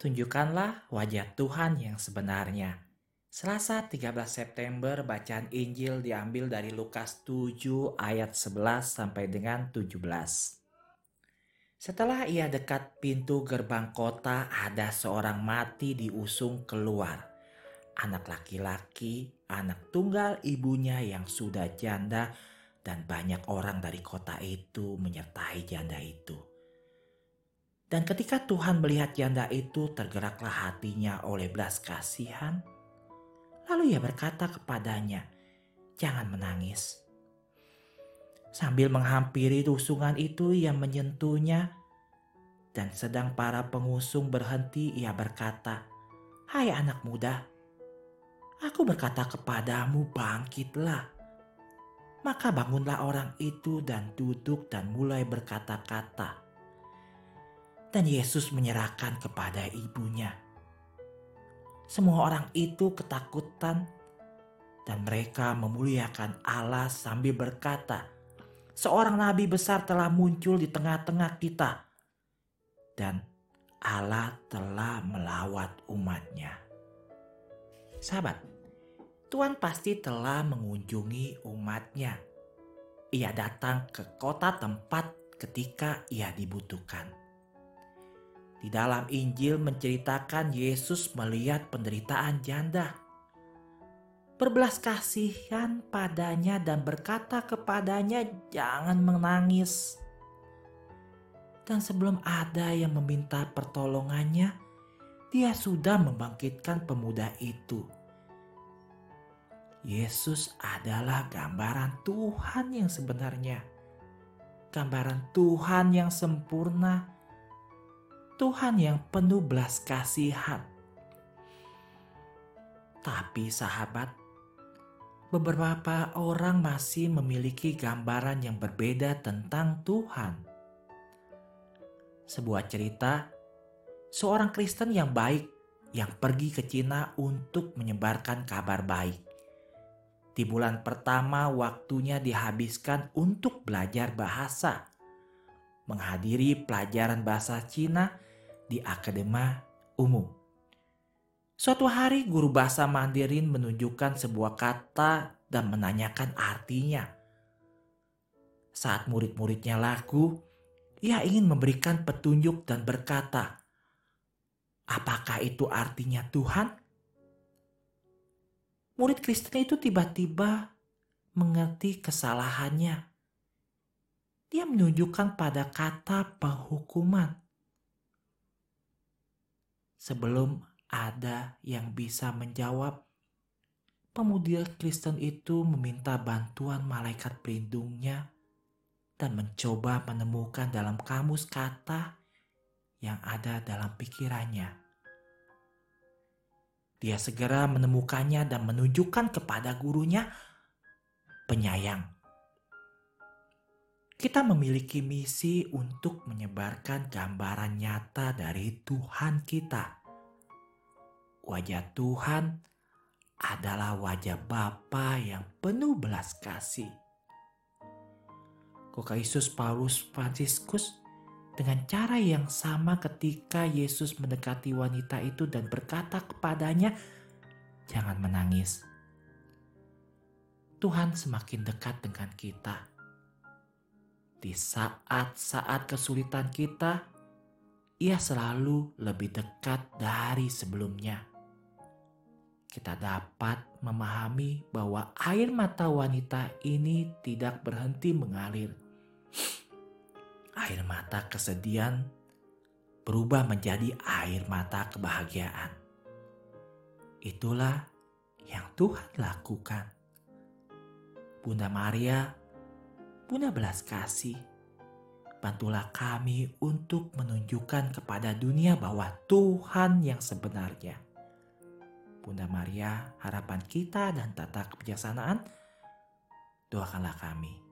Tunjukkanlah wajah Tuhan yang sebenarnya. Selasa 13 September, bacaan Injil diambil dari Lukas 7 ayat 11 sampai dengan 17. Setelah ia dekat pintu gerbang kota, ada seorang mati diusung keluar. Anak laki-laki, anak tunggal ibunya yang sudah janda, dan banyak orang dari kota itu menyertai janda itu. Dan ketika Tuhan melihat janda itu, tergeraklah hatinya oleh belas kasihan. Lalu ia berkata kepadanya, "Jangan menangis." Sambil menghampiri usungan itu, ia menyentuhnya. Dan sedang para pengusung berhenti, ia berkata, "Hai anak muda, aku berkata kepadamu, bangkitlah." Maka bangunlah orang itu dan duduk dan mulai berkata-kata. Dan Yesus menyerahkan kepada ibunya. Semua orang itu ketakutan dan mereka memuliakan Allah sambil berkata, "Seorang nabi besar telah muncul di tengah-tengah kita dan Allah telah melawat umatnya." Sahabat, Tuhan pasti telah mengunjungi umatnya. Ia datang ke kota tempat ketika ia dibutuhkan. Di dalam Injil menceritakan Yesus melihat penderitaan janda. Berbelas kasihan padanya dan berkata kepadanya, "Jangan menangis." Dan sebelum ada yang meminta pertolongannya, dia sudah membangkitkan pemuda itu. Yesus adalah gambaran Tuhan yang sebenarnya. Gambaran Tuhan yang sempurna. Tuhan yang penuh belas kasihan. Tapi sahabat, beberapa orang masih memiliki gambaran yang berbeda tentang Tuhan. Sebuah cerita, seorang Kristen yang baik yang pergi ke Cina untuk menyebarkan kabar baik. Di bulan pertama waktunya dihabiskan untuk belajar bahasa, menghadiri pelajaran bahasa Cina di Akademi Umum. Suatu hari guru bahasa Mandarin menunjukkan sebuah kata dan menanyakan artinya. Saat murid-muridnya lagu, ia ingin memberikan petunjuk dan berkata, "Apakah itu artinya Tuhan?" Murid Kristen itu tiba-tiba mengerti kesalahannya. Dia menunjukkan pada kata penghukuman. Sebelum ada yang bisa menjawab, pemuda Kristen itu meminta bantuan malaikat pelindungnya dan mencoba menemukan dalam kamus kata yang ada dalam pikirannya. Dia segera menemukannya dan menunjukkan kepada gurunya, "Penyayang." Kita memiliki misi untuk menyebarkan gambaran nyata dari Tuhan kita. Wajah Tuhan adalah wajah Bapa yang penuh belas kasih. Kokaisus Paulus Fransiskus dengan cara yang sama ketika Yesus mendekati wanita itu dan berkata kepadanya, "Jangan menangis." Tuhan semakin dekat dengan kita. Di saat-saat kesulitan kita, ia selalu lebih dekat dari sebelumnya. Kita dapat memahami bahwa air mata wanita ini tidak berhenti mengalir. Air mata kesedihan berubah menjadi air mata kebahagiaan. Itulah yang Tuhan lakukan. Bunda Maria, Bunda belas kasih, bantulah kami untuk menunjukkan kepada dunia bahwa Tuhan yang sebenarnya. Bunda Maria, harapan kita dan tata kebijaksanaan, doakanlah kami.